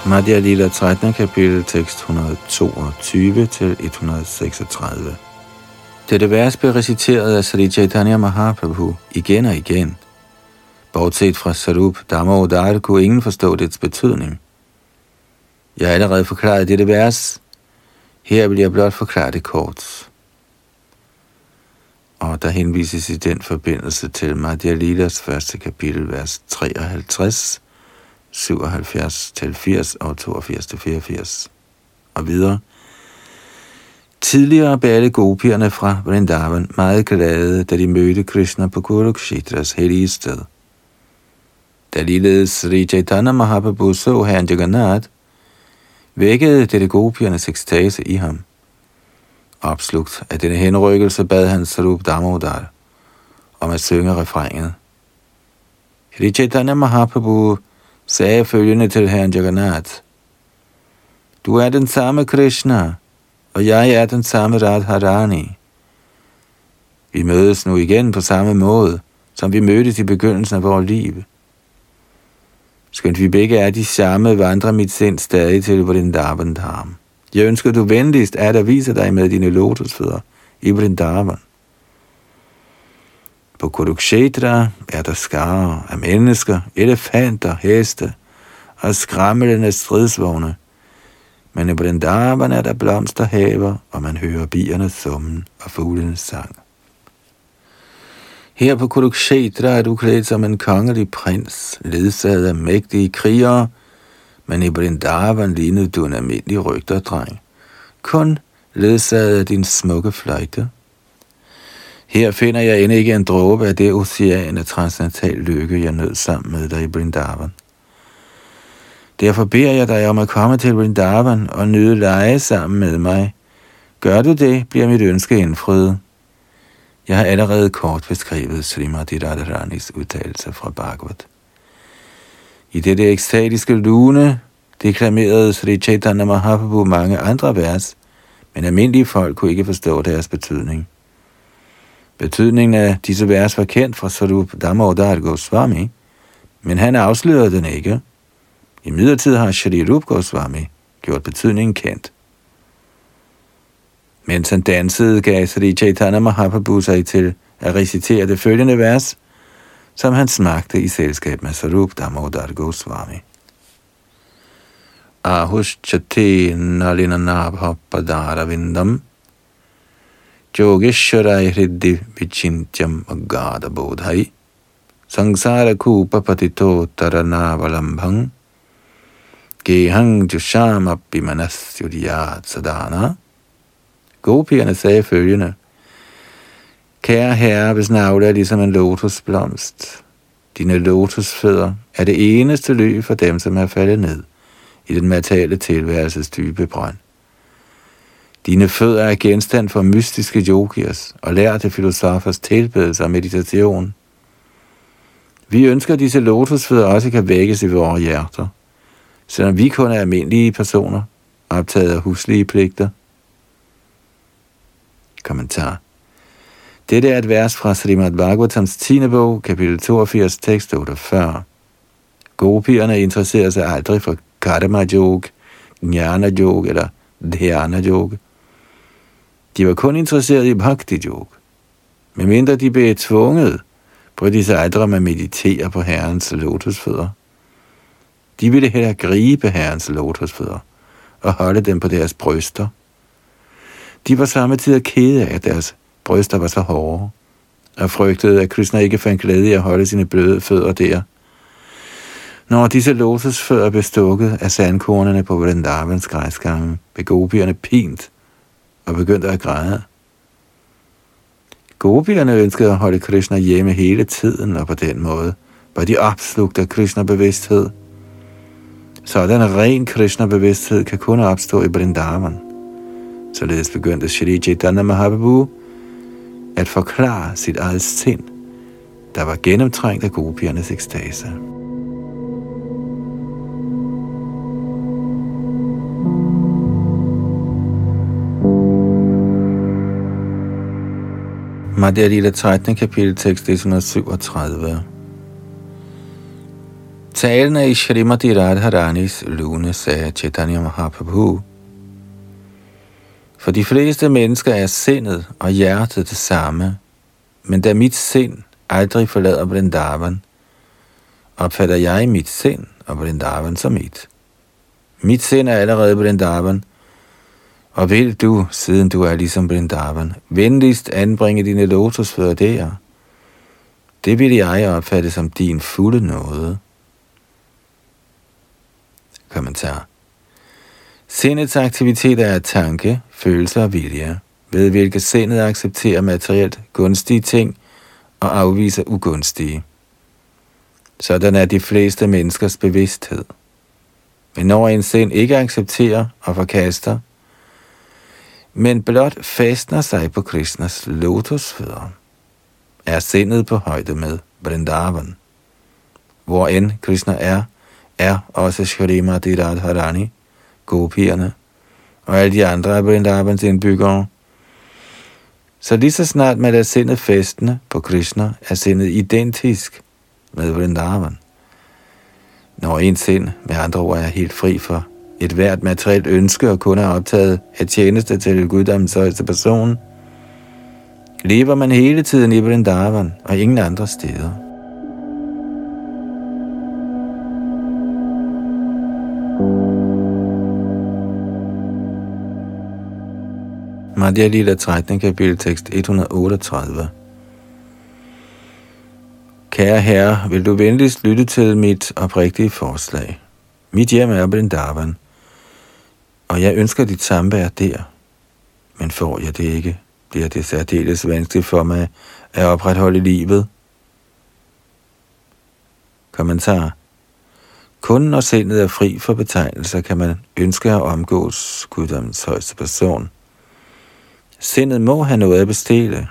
Madhya Lila 13. kapitel, tekst 122-136. Dette vers blev reciteret af Sri Caitanya Mahaprabhu igen og igen. Bortset fra Svarup Damodar kunne ingen forstå dets betydning. Jeg har allerede forklaret dette vers. Her vil jeg blot forklare det kort. Og der henvises i den forbindelse til Madhya Lilas første kapitel, vers 53, 77-80 og 82-84. Og videre. Tidligere blev alle gopierne fra Vrindavan meget glade, da de mødte Krishna på Kurukshetras hellige sted. Da ligeledes Sri Caitanya Mahaprabhu så herren Jagannath, vækkede dette gopiernes ekstase i ham. Opslugt af denne henrykkelse bad han Svarup Damodar om at synge refrænget. Sri Caitanya Mahaprabhu sagde følgende til herren Jagannath: Du er den samme Krishna, og jeg er den samme Radharani. Vi mødes nu igen på samme måde, som vi mødtes i begyndelsen af vores liv. Skønt vi begge er de samme, vandrer mit sind stadig til Vrindavan Dham. Jeg ønsker du venligst at der viser dig med dine lotusfødder i Vrindavan. På Kurukshetra er der skarer af mennesker, elefanter, heste og skrammelende stridsvogne. Men i Vrindavan er der blomsterhaver, og man hører biernes summen og fuglenes sang. Her på Kurukshetra er du klædt som en kongelig prins, ledsaget af mægtige krigere, men i Vrindavan lignede du en almindelig rygterdreng, kun ledsaget af din smukke fløjte. Her finder jeg endnu ikke en dråbe af det ocean af transcendental lykke, jeg nød sammen med dig i Vrindavan. Derfor beder jeg dig om at komme til Vrindavan og nyde leje sammen med mig. Gør du det, bliver mit ønske indfriet. Jeg har allerede kort beskrevet Srimati Radharanis udtalelser fra Bhagavad. I dette ekstatiske lune deklamerede Sri Caitanya Mahaprabhu mange andre vers, men almindelige folk kunne ikke forstå deres betydning. Betydningen af disse vers var kendt fra Svarup Damodar Goswami, men han afslørede den ikke. I midlertid har Shri Rupa Goswami gjort betydningen kendt. Mens han dansede, gav Sri Caitanya Mahaprabhu sig til at recitere det følgende vers, som han smagte i selskab med Svarup Damodar Goswami. Ahushchate nalinanabha padaravindam yogeshwarai hriddi vicintyam agada bodhai sangsara kupa patito taranavalambhang Gehang Jusham Abhimanas Yudiyat Sadana. Gopierne sagde følgende: Kære herre, hvis navle er ligesom en lotusblomst. Dine lotusfødder er det eneste ly for dem, som er faldet ned i den materielle tilværelses dybe brønd. Dine fødder er genstand for mystiske yogiers og lærte filosofers tilbedelse og meditation. Vi ønsker, at disse lotusfødder også kan vækkes i vores hjerter, selvom vi kun er almindelige personer, optaget af huslige pligter. Kommentar. Dette er et vers fra Srimad Bhagavatams 10. bog, kapitel 82, tekst 48. Gopierne interesserer sig aldrig for karma-yoga, jnana-yoga eller dhyana-yoga. De var kun interesseret i bhakti-yoga. Medmindre de blev tvunget, brød de sig aldrig med at meditere på Herrens lotusfødder. De ville hellere gribe Herrens lotusfødder og holde dem på deres bryster. De var samtidig kede af, at deres bryster var så hårde, og frygtede, at Krishna ikke fandt glæde i at holde sine bløde fødder der. Når disse lotusfødder blev stukket af sandkornerne på Vrindavans græsgange, blev gopierne pint og begyndte at græde. Gopierne ønskede at holde Krishna hjemme hele tiden, og på den måde var de opslugt af Krishna-bevidsthed. Sådan ren Krishna-bevidsthed kan kun opstå i Vrindavan. Således begyndte Sri Caitanya Mahaprabhu at forklare sit eget sind, der var gennemtrængt af gopiernes ekstase. Madhya Lila 13. kapitel, tekst 137. Talene i Shrimati Radharanis lune, sagde Chaitanya Mahaprabhu. For de fleste mennesker er sindet og hjertet det samme, men da mit sind aldrig forlader Vrindavan, opfatter jeg mit sind og Vrindavan som et. Mit sind er allerede Vrindavan, og vil du, siden du er ligesom Vrindavan, venligst anbringe dine lotusfødder der? Det vil jeg opfatte som din fulde nåde. Kommentar. Sindets aktiviteter er tanke, følelser og vilje, ved hvilke sindet accepterer materielt gunstige ting og afviser ugunstige. Sådan er de fleste menneskers bevidsthed. Men når en sind ikke accepterer og forkaster, men blot fastner sig på Krishnas lotusfødder, er sindet på højde med Vrindavan. Hvor end Krishna er også Shrimati Radharani, gopierne og alle de andre af Vrindavans indbyggere. Så lige så snart man er sindet fæstende på Krishna, er sindet identisk med Vrindavan. Når en sind med andre ord er helt fri for et hvert materielt ønske og kun er optaget af tjeneste til Guddoms højeste person, lever man hele tiden i Vrindavan og ingen andre steder. Madhya Lila 13. kapitel, tekst 138. Kære herre, vil du venligst lytte til mit oprigtige forslag. Mit hjem er Vrindavan, og jeg ønsker dit samvær der. Men får jeg det ikke, bliver det særdeles vanskeligt for mig at opretholde livet. Kommentar. Kun når sindet er fri for betegnelser, kan man ønske at omgås Guddoms højeste person. Sindet må have noget at bestille.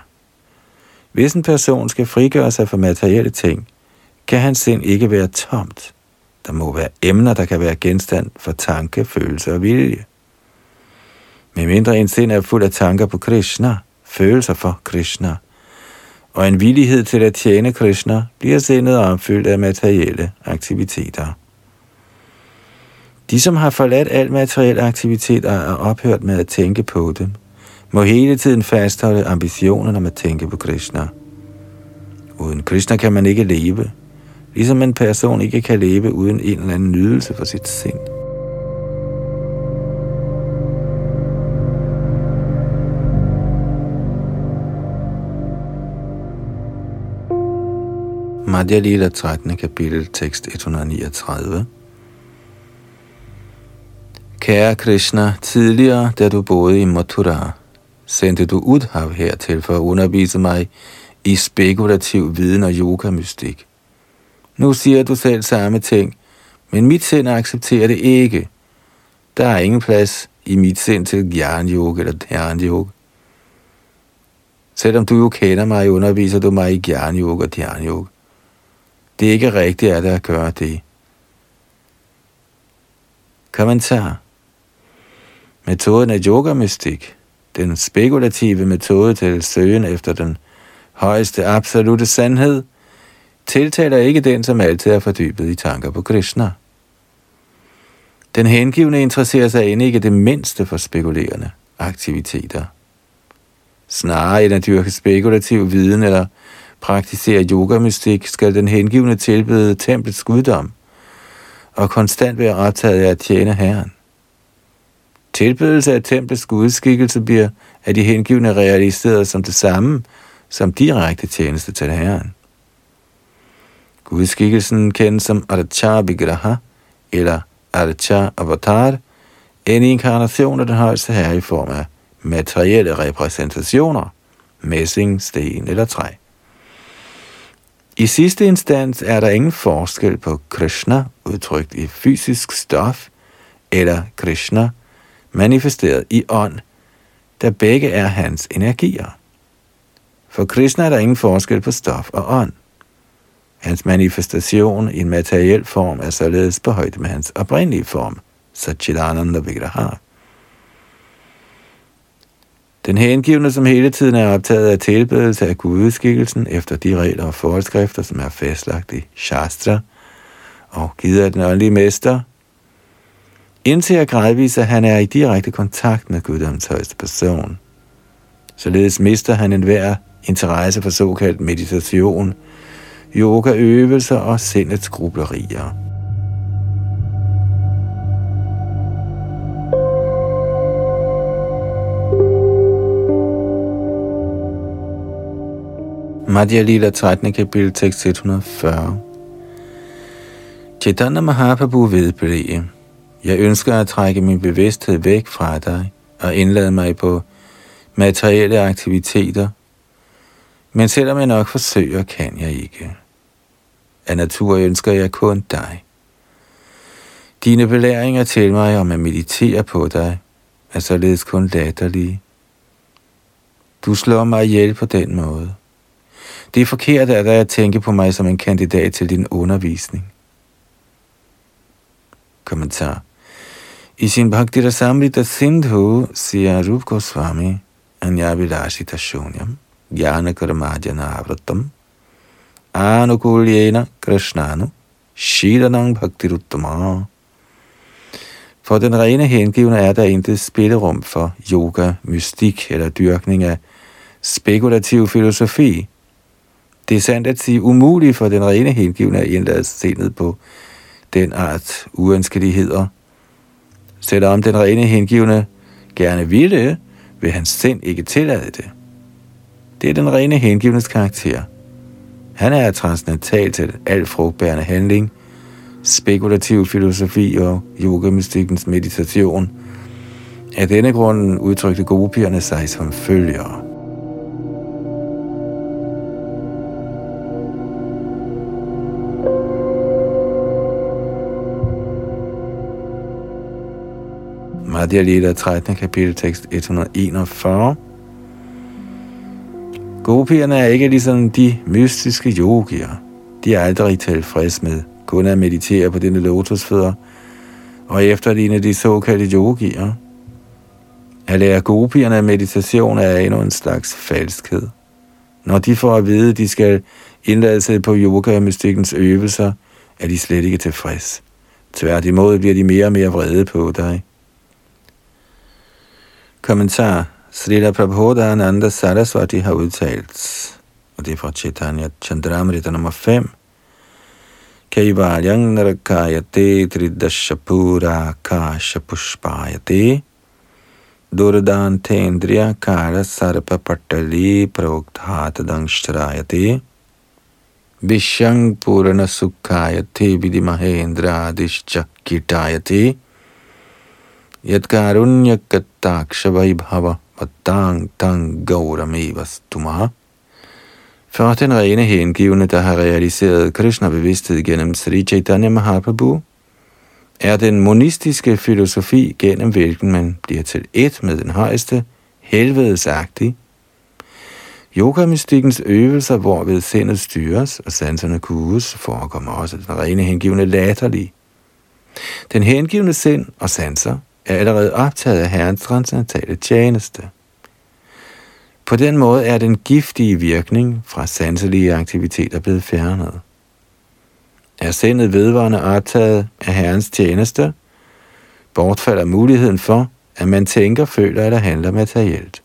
Hvis en person skal frigøre sig fra materielle ting, kan hans sind ikke være tomt. Der må være emner, der kan være genstand for tanke, følelse og vilje. Medmindre en sind er fuld af tanker på Krishna, følelser for Krishna, og en villighed til at tjene Krishna, bliver sindet omfyldt af materielle aktiviteter. De, som har forladt al materiel aktivitet og er ophørt med at tænke på dem, må hele tiden fastholde ambitionen om at tænke på Krishna. Uden Krishna kan man ikke leve, ligesom en person ikke kan leve uden en eller anden nydelse for sit sind. Madhya Lila 13. kapitel, tekst 139. Kære Krishna, tidligere, da du boede i Mathura, sendte du Udhav hertil for at undervise mig i spekulativ viden og yogamystik. Nu siger du selv samme ting, men mit sind accepterer det ikke. Der er ingen plads i mit sind til jnana-yoga eller dhyana-yoga. Selvom du jo kender mig, underviser du mig i jnana-yoga og dhyana-yoga. Det er ikke rigtigt af dig at gøre det. Kommentar. Metoden af yogamystik, den spekulative metode til søgen efter den højeste absolute sandhed, tiltaler ikke den, som altid er fordybet i tanker på Krishna. Den hengivne interesserer sig end ikke det mindste for spekulerende aktiviteter. Snarere end at dyrke spekulativ viden eller praktisere yogamystik, skal den hengivne tilbede templets guddom og konstant være optaget af at tjene Herren. Tilbedelse af templets gudskikkelse bliver af de hengivne realiseret som det samme, som direkte tjeneste til Herren. Gudskikkelsen kendes som Archa Vigraha eller Archa Avatar, en inkarnation af den højeste herre i form af materielle repræsentationer, messing, sten eller træ. I sidste instans er der ingen forskel på Krishna, udtrykt i fysisk stof, eller Krishna, manifesteret i ånd, da begge er hans energier. For Krishna er der ingen forskel på stof og ånd. Hans manifestation i en materiel form er således på højde med hans oprindelige form, Satchidananda Vigraha. Den hengivne, som hele tiden er optaget af tilbedelse af gudskikkelsen efter de regler og forskrifter, som er fastlagt i Shastra og givet af den åndelige mester, indtil gradvis, at han er i direkte kontakt med guddommens højeste person. Således mister han enhver interesse for såkaldt meditation, yogaøvelser og sindets grublerier. Madhya Lila 13. kapitel, tekst 140. Chaitanya Mahaprabhu vedblev: Jeg ønsker at trække min bevidsthed væk fra dig og indlade mig på materielle aktiviteter, men selvom jeg nok forsøger, kan jeg ikke. Af natur ønsker jeg kun dig. Dine belæringer til mig om at meditere på dig er således kun latterlige. Du slår mig ihjel på den måde. Det er forkert af dig at tænke på mig som en kandidat til din undervisning. Kommentar. I sin Bhaktira Samrita Sindhu siger Rupa Goswami Anyavilashita Shunyam Jnana Karmajana Avratam Anukulyena Krishnanu Shiranang Bhaktiruttama. For den rene hengivne er der intet spillerum for yoga, mystik eller dyrkning af spekulativ filosofi. Det er sandt at sige umuligt for den rene hengivne at indlade sindet på den art uønskeligheder. Selvom den rene hengivne gerne ville, vil hans sind ikke tillade det. Det er den rene hengivnes karakter. Han er transcendental til al frugtbærende handling, spekulativ filosofi og yogamystikkens meditation. Af denne grund udtrykte gopierne sig som følgere. Madhya Lila 13. kapitel, tekst 141. Gopierne er ikke ligesom de mystiske yogier. De er aldrig tilfreds med kun at meditere på dine lotusfødder og efterligne de såkaldte yogier. At lære gopierne meditation er endnu en slags falskhed. Når de får at vide, at de skal indlade sig på yoga-mystikkens øvelser, er de slet ikke tilfreds. Tværtimod bliver de mere og mere vrede på dig. Kommentar. Srila Prabhupada Ananda Saraswati har udtalt, og det er fra Chaitanya Caritamrita nummer 5, Kaivalyang narakayate tridashapura kashapushpayate durdantendriya kala sarpa patali pravoktatadangstrayate vishang purana sukhayate vidimahendra adishchakitayate Yatkarunya kattakshavibhava vatang tang gauramevas tumaha. For den rene hengivne, der har realiseret Krishna-bevidsthed gennem Sri Caitanya Mahaprabhu, er den monistiske filosofi, gennem hvilken man bliver til ét med den højeste, helvedesagtig. Yogamystikkens øvelser, hvorved sindet styres og sanserne kues, forekommer også den rene hengivne latterlig. Den hengivne sind og sanser er allerede optaget af Herrens transcendentale tjeneste. På den måde er den giftige virkning fra sanselige aktiviteter blevet fjernet. Er sindet vedvarende optaget af Herrens tjenester, bortfalder muligheden for, at man tænker, føler eller handler materielt.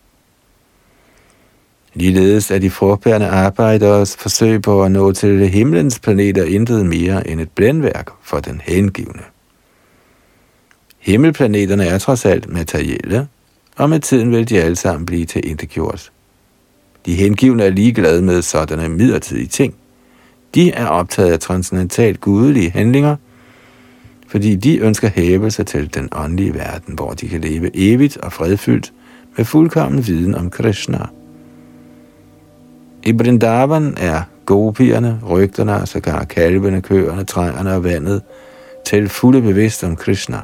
Ligeledes er de frugtbærende arbejderes forsøg på at nå til himlens planeter intet mere end et blændværk for den hengivne. Himmelplaneterne er trods alt materielle, og med tiden vil de alle sammen blive til intetgjort. De hengivne er ligeglade med sådanne midlertidige ting. De er optaget af transcendentalt gudelige handlinger, fordi de ønsker hævelse til den åndelige verden, hvor de kan leve evigt og fredfyldt med fuldkommen viden om Krishna. I Vrindavan er gopierne, rygterne, sågar kalvene, køerne, træerne og vandet til fulde bevidst om Krishna.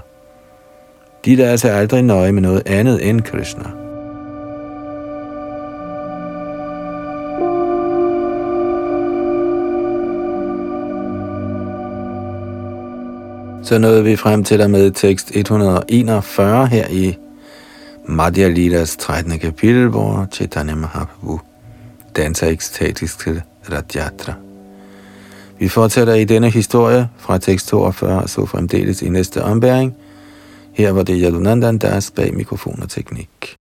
De lader sig aldrig nøje med noget andet end Krishna. Så nåede vi frem til og med tekst 141 her i Madhya Lilas 13. kapitel, hvor Chaitanya Mahaprabhu danser ekstatisk til Rathayatra. Vi fortsætter i denne historie fra tekst 42 og så fremdeles i næste ombæring. Her var det Jadonanda bag mikrofon og teknik.